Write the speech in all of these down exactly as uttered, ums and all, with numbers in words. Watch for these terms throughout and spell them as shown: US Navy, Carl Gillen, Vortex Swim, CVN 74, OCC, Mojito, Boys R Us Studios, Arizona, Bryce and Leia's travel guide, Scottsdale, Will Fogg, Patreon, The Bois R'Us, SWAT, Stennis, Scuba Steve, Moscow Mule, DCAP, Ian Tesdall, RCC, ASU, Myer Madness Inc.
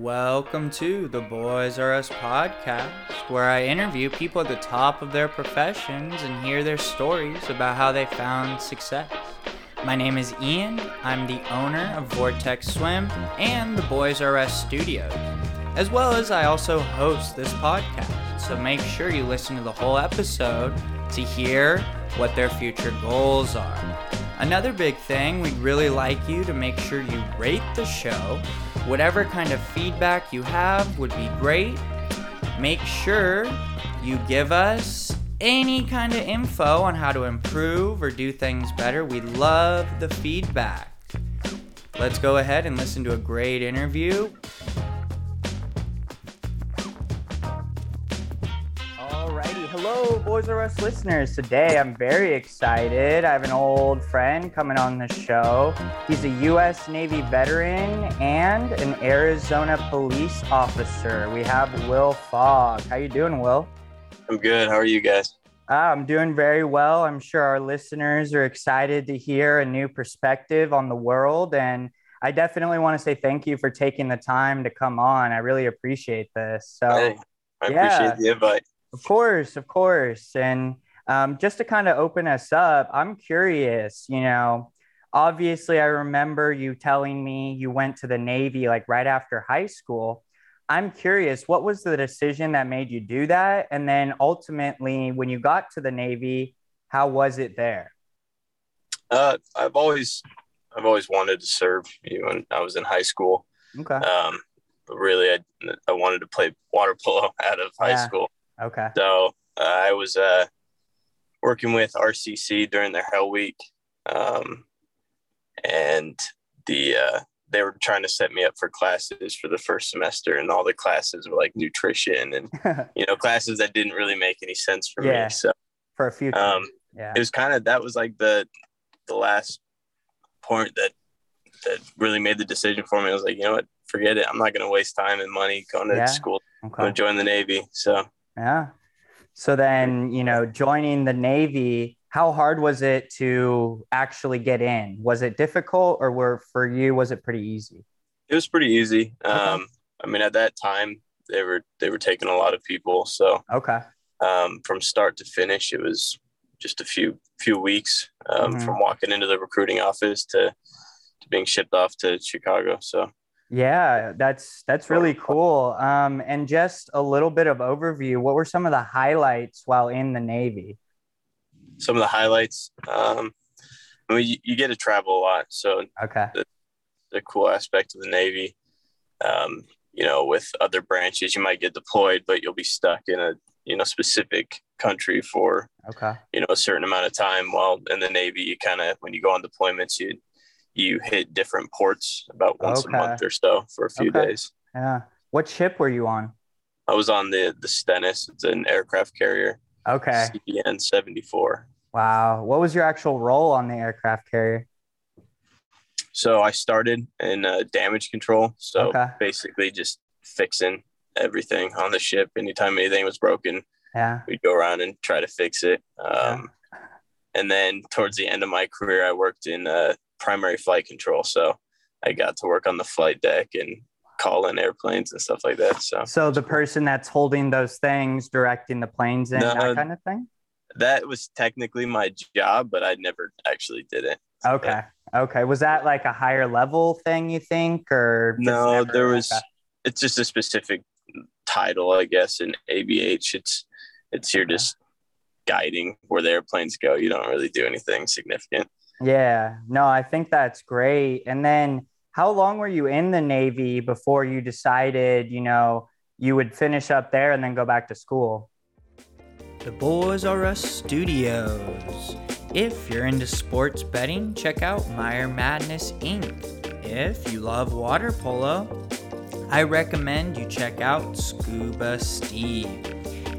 Welcome to the Boys R Us podcast, where I interview people at the top of their professions and hear their stories about how they found success. My name is Ian. I'm the owner of Vortex Swim and the Boys R Us Studios, as well as I also host this podcast. So make sure you listen to the whole episode to hear what their future goals are. Another big thing, we'd really like you to make sure you rate the show. Whatever kind of feedback you have would be great. Make sure you give us any kind of info on how to improve or do things better. We love the feedback. Let's go ahead and listen to a great interview. Alrighty, hello Boys R Us listeners. Today I'm very excited. I have an old friend coming on the show. He's a U S Navy veteran and an Arizona police officer. We have Will Fogg. How you doing, Will? I'm good. How are you guys? Uh, I'm doing very well. I'm sure our listeners are excited to hear a new perspective on the world. And I definitely want to say thank you for taking the time to come on. I really appreciate this. So, hey, I yeah. appreciate the invite. Of course, of course. And um, just to kind of open us up, I'm curious, you know, obviously I remember you telling me you went to the Navy like right after high school. I'm curious, what was the decision that made you do that? And then ultimately, when you got to the Navy, how was it there? Uh, I've always, I've always wanted to serve even when I was in high school. Okay. Um, but really, I, I wanted to play water polo out of high yeah. school. Okay. So uh, I was uh, working with R C C during their Hell Week, um, and the uh, they were trying to set me up for classes for the first semester, and all the classes were like nutrition and you know classes that didn't really make any sense for yeah. me. So for a few, um, yeah, it was kind of that was like the the last point that that really made the decision for me. I was like, you know what, forget it. I'm not going to waste time and money going to yeah. school. Okay. I'm going to join the Navy. So. Yeah. So then, you know, joining the Navy, how hard was it to actually get in? Was it difficult or were for you, was it pretty easy? It was pretty easy. Okay. Um, I mean, at that time they were, they were taking a lot of people. So, okay. Um, from start to finish, it was just a few, few weeks, um, mm-hmm. from walking into the recruiting office to, to being shipped off to Chicago. So. Yeah, that's that's really cool. Um, and just a little bit of overview. What were some of the highlights while in the Navy? Some of the highlights. Um, I mean, you, you get to travel a lot, so okay. The, the cool aspect of the Navy, um, you know, with other branches, you might get deployed, but you'll be stuck in a you know specific country for okay, you know, a certain amount of time. While in the Navy, you kind of when you go on deployments, you. you hit different ports about once okay. a month or so for a few okay. days. Yeah. What ship were you on? I was on the, the Stennis. It's an aircraft carrier. Okay. C V N seventy-four. Wow. What was your actual role on the aircraft carrier? So I started in uh, damage control. So okay. basically just fixing everything on the ship. Anytime anything was broken, yeah, we'd go around and try to fix it. Um, yeah. And then towards the end of my career, I worked in uh, primary flight control, so I got to work on the flight deck and call in airplanes and stuff like that. So so the person that's holding those things, directing the planes and no, that kind of thing? That was technically my job, but I never actually did it. Okay. But, okay. Was that like a higher level thing, you think? Or no, there was like a- it's just a specific title, I guess, in A B H. It's it's you're okay. just guiding where the airplanes go. You don't really do anything significant. Yeah, no, I think that's great. And then how long were you in the Navy before you decided, you know, you would finish up there and then go back to school? The Boys R Us Studios. If you're into sports betting, check out Myer Madness Incorporated. If you love water polo, I recommend you check out Scuba Steve.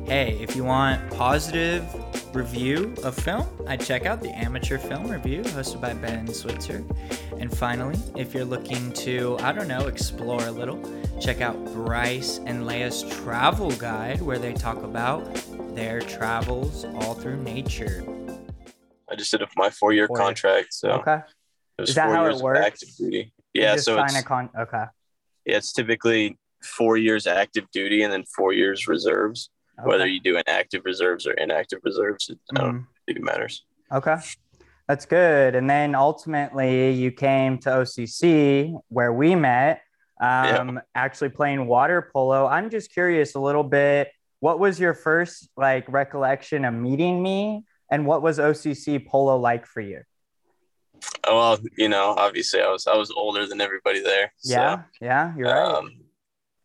Hey, if you want positive review of film, I check out the Amateur Film Review hosted by Ben Switzer. And finally, if you're looking to, I don't know, explore a little, check out Bryce and Leia's Travel Guide, where they talk about their travels all through nature. I just did my four-year four. contract, so okay. It was Is that four how years it works? Of active duty. Yeah, so sign it's a con- okay. Yeah, it's typically four years active duty and then four years reserves. Okay. Whether you do an active reserves or inactive reserves, it, mm-hmm. I don't think it matters. Okay. That's good. And then ultimately you came to O C C where we met, um, yeah. actually playing water polo. I'm just curious a little bit, what was your first like recollection of meeting me, and what was O C C polo like for you? Oh, well, you know, obviously I was, I was older than everybody there. So, yeah. Yeah. You're right. Um,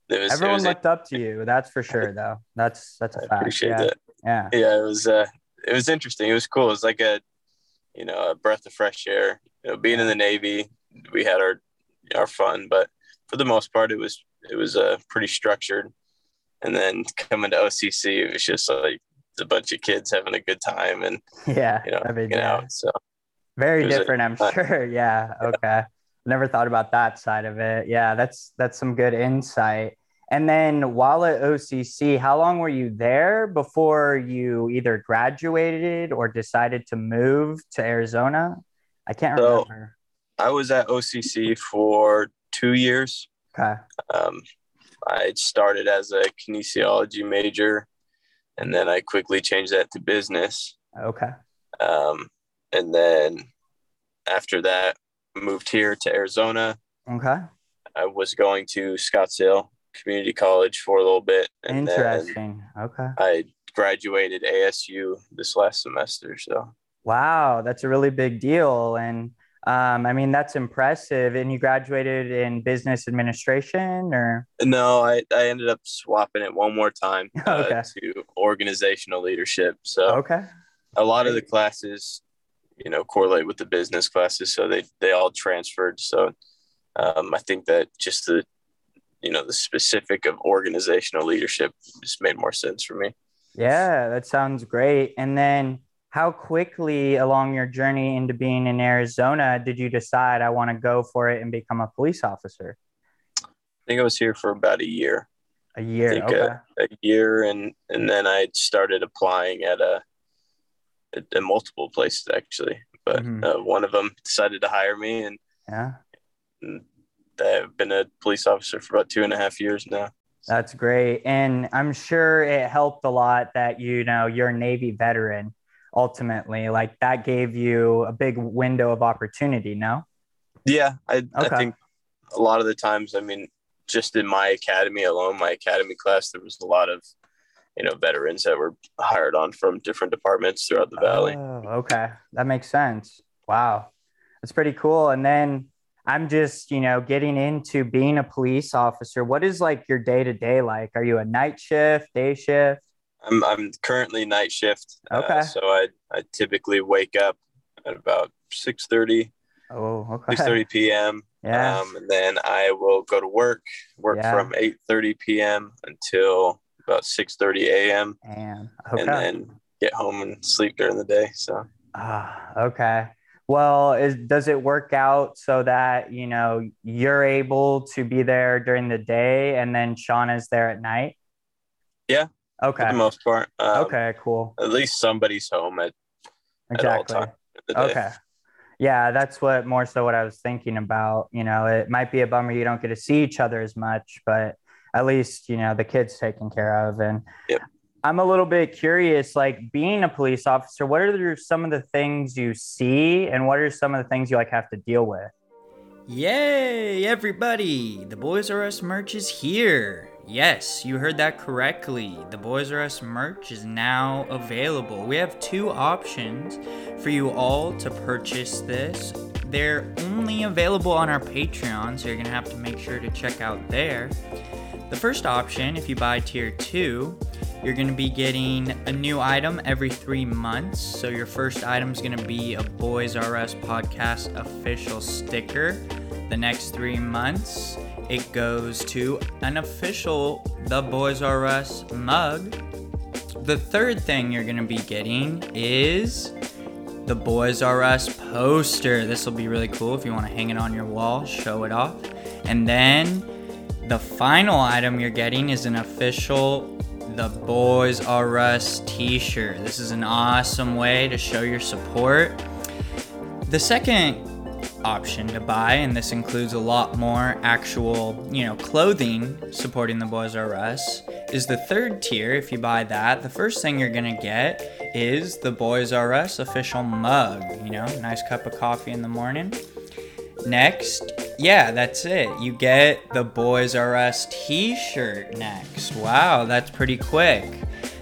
it was, Everyone it was looked up to you. That's for sure though. That's, that's a fact. I appreciate yeah. that. Yeah. Yeah. It was, uh, it was interesting. It was cool. It was like a, you know, a breath of fresh air. You know, being in the Navy, we had our our fun, but for the most part, it was it was uh, pretty structured. And then coming to O C C, it was just like a bunch of kids having a good time, and yeah, you know, I mean, yeah. out, so very different, a, I'm uh, sure. Yeah, okay, yeah. Never thought about that side of it. Yeah, that's that's some good insight. And then while at O C C, how long were you there before you either graduated or decided to move to Arizona? I can't so, remember. I was at O C C for two years. Okay. Um, I started as a kinesiology major, and then I quickly changed that to business. Okay. Um, and then after that, moved here to Arizona. Okay. I was going to Scottsdale Community College for a little bit, and interesting then okay I graduated A S U this last semester. So wow, that's a really big deal. And um I mean, that's impressive. And you graduated in business administration, or no? I, I ended up swapping it one more time uh, okay. to organizational leadership. So okay a lot of the classes, you know, correlate with the business classes, so they they all transferred. So um I think that just the you know, the specific of organizational leadership just made more sense for me. Yeah, that sounds great. And then how quickly along your journey into being in Arizona did you decide I want to go for it and become a police officer? I think I was here for about a year. A year, I think okay. A, a year, and and then I started applying at a at, at multiple places, actually. But mm-hmm. uh, one of them decided to hire me, and yeah. And, I've been a police officer for about two and a half years now. That's great. And I'm sure it helped a lot that, you know, you're a Navy veteran, ultimately. Like, that gave you a big window of opportunity, no? Yeah, I, okay. I think a lot of the times, I mean, just in my academy alone, my academy class, there was a lot of, you know, veterans that were hired on from different departments throughout the valley. Oh, okay. That makes sense. Wow. That's pretty cool. And then I'm just, you know, getting into being a police officer. What is like your day to day like? Are you a night shift, day shift? I'm I'm currently night shift. Okay. Uh, so I, I typically wake up at about six thirty. Oh, okay. Six thirty p m. Yeah. Um, and then I will go to work. Work yeah. from eight thirty p m until about six thirty a m. And okay. and then get home and sleep during the day. So. Ah, okay. Well, is, does it work out so that, you know, you're able to be there during the day and then Shauna's there at night? Yeah. Okay. For the most part. Um, okay, cool. At least somebody's home at, exactly. at all time of the day. Okay. Yeah, that's what more so what I was thinking about. You know, it might be a bummer you don't get to see each other as much, but at least, you know, the kid's taken care of. And yep. I'm a little bit curious, like being a police officer, what are the, some of the things you see, and what are some of the things you like have to deal with? Yay, everybody! The Boys R Us merch is here. Yes, you heard that correctly. The Boys R Us merch is now available. We have two options for you all to purchase this. They're only available on our Patreon, so you're gonna have to make sure to check out there. The first option, if you buy tier two, you're going to be getting a new item every three months. So your first item is going to be a Boys R Us podcast official sticker. The next three months, it goes to an official The Boys R Us mug. The third thing you're going to be getting is the Boys R Us poster. This will be really cool if you want to hang it on your wall, show it off. And then the final item you're getting is an official The Boys R Us t-shirt. This is an awesome way to show your support. The second option to buy, and this includes a lot more actual, you know, clothing supporting the Boys R Us, is the third tier. If you buy that, the first thing you're gonna get is the Boys R Us official mug, you know, nice cup of coffee in the morning. Next, yeah, that's it. You get the Boys R Us t-shirt next. Wow, that's pretty quick.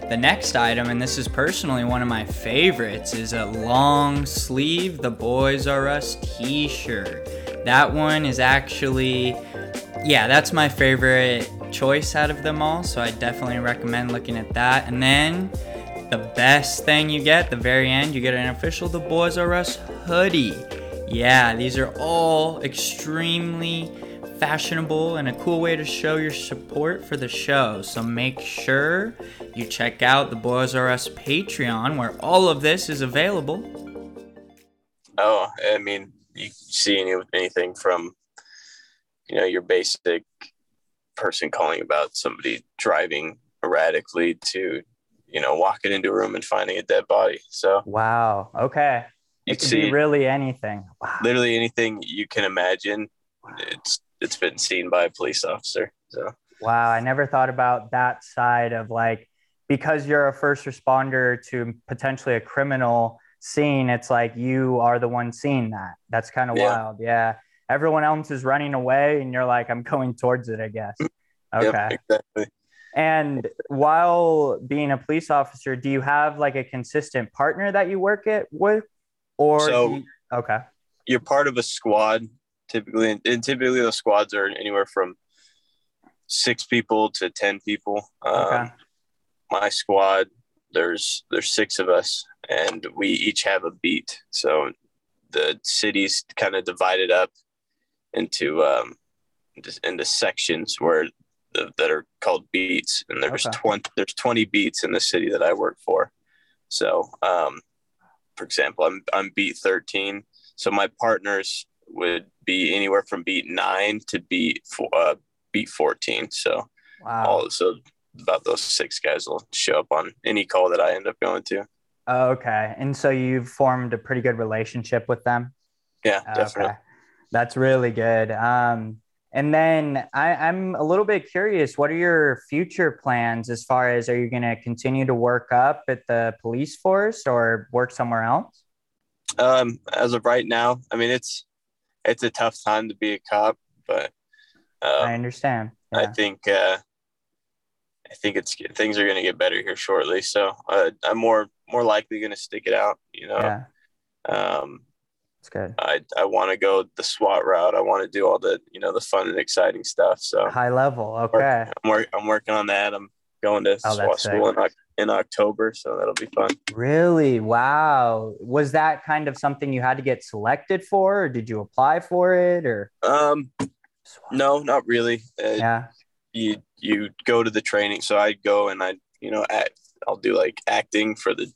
The next item, and this is personally one of my favorites, is a long sleeve, the Boys R Us t-shirt. That one is actually, yeah, that's my favorite choice out of them all, so I definitely recommend looking at that. And then the best thing you get at the very end, you get an official the Boys R Us hoodie. Yeah, these are all extremely fashionable and a cool way to show your support for the show. So make sure you check out the Boys R Us Patreon, where all of this is available. Oh, I mean, you see any, anything from, you know, your basic person calling about somebody driving erratically to, you know, walking into a room and finding a dead body. So wow, okay. You could see really anything. Wow. Literally anything you can imagine. Wow. It's it's been seen by a police officer. So wow, I never thought about that side of, like, because you're a first responder to potentially a criminal scene, it's like you are the one seeing that. That's kind of yeah. wild. Yeah. Everyone else is running away and you're like, I'm going towards it, I guess. Okay. Yep, exactly. And while being a police officer, do you have like a consistent partner that you work it with? Or so you, okay, you're part of a squad typically, and, and typically those squads are anywhere from six people to ten people. Um, okay. My squad, there's there's six of us, and we each have a beat. So the city's kind of divided up into um, into sections where the, that are called beats, and there's okay. twenty there's twenty beats in the city that I work for. So. Um, For example, I'm I'm beat thirteen, so my partners would be anywhere from beat nine to beat uh, beat fourteen. So, wow. all, so about those six guys will show up on any call that I end up going to. Oh, okay, and so you've formed a pretty good relationship with them. Yeah, okay. Definitely. That's really good. Um, and then I, I'm a little bit curious. What are your future plans as far as, are you going to continue to work up at the police force or work somewhere else? Um, as of right now, I mean, it's it's a tough time to be a cop, but um, I understand. Yeah. I think uh, I think it's things are going to get better here shortly. So uh, I'm more more likely going to stick it out. You know, yeah. um, It's good. I I want to go the SWAT route. I want to do all the, you know, the fun and exciting stuff. So high level. Okay. I'm, work, I'm working on that. I'm going to oh, SWAT school in, in October. So that'll be fun. Really? Wow. Was that kind of something you had to get selected for, or did you apply for it, or? Um, SWAT. No, not really. Uh, yeah. You, you go to the training. So I'd go and I, you know, act, I'll do like acting for the,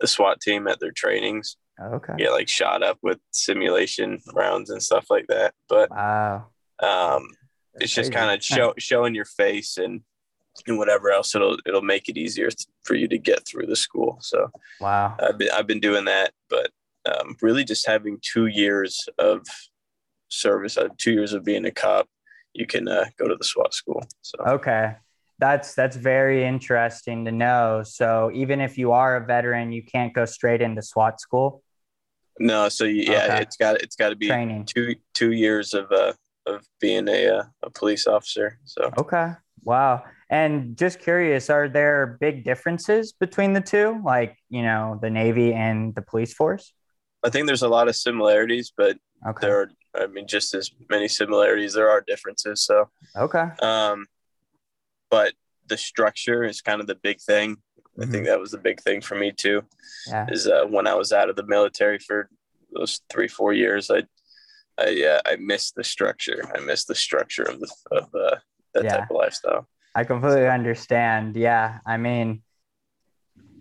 the SWAT team at their trainings. Okay. Yeah, like shot up with simulation rounds and stuff like that. But wow. um, it's just kind of show, showing your face and, and whatever else. It'll it'll make it easier for you to get through the school. So wow, I've been I've been doing that, but um, really just having two years of service, uh, two years of being a cop, you can uh, go to the SWAT school. So okay. That's that's very interesting to know. So even if you are a veteran, you can't go straight into SWAT school. No, so you, yeah, okay. it's got it's got to be training. two two years of uh of being a uh, a police officer. So okay, wow. And just curious, are there big differences between the two, like, you know, the Navy and the police force? I think there's a lot of similarities, but okay. there are, I mean, just as many similarities there are differences. So okay, um, but the structure is kind of the big thing. Mm-hmm. I think that was the big thing for me too, yeah. is uh, when I was out of the military for those three, four years, I, I, uh, I missed the structure. I missed the structure of the, of uh, that yeah. type of lifestyle. I completely so. understand. Yeah. I mean,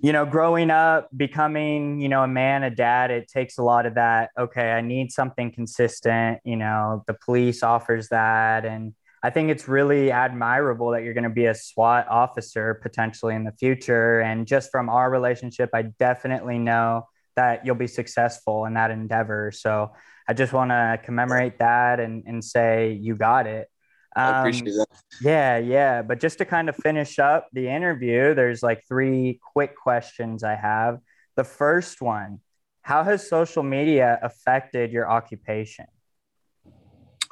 you know, growing up, becoming, you know, a man, a dad, it takes a lot of that. Okay. I need something consistent. You know, the police offers that, and I think it's really admirable that you're going to be a SWAT officer potentially in the future. And just from our relationship, I definitely know that you'll be successful in that endeavor. So I just want to commemorate that and, and say you got it. Um, I appreciate that. Yeah, yeah. But just to kind of finish up the interview, there's like three quick questions I have. The first one, how has social media affected your occupation?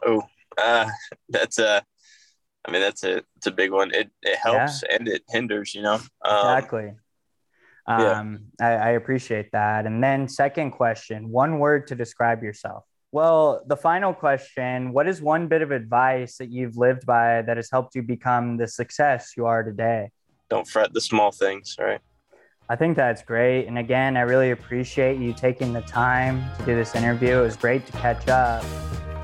Oh, uh, that's a, I mean, that's a, it's a big one. It it helps yeah. and it hinders, you know? Um, exactly. Um, yeah. I, I appreciate that. And then second question, one word to describe yourself. Well, the final question, what is one bit of advice that you've lived by that has helped you become the success you are today? Don't fret the small things, right? I think that's great. And again, I really appreciate you taking the time to do this interview. It was great to catch up.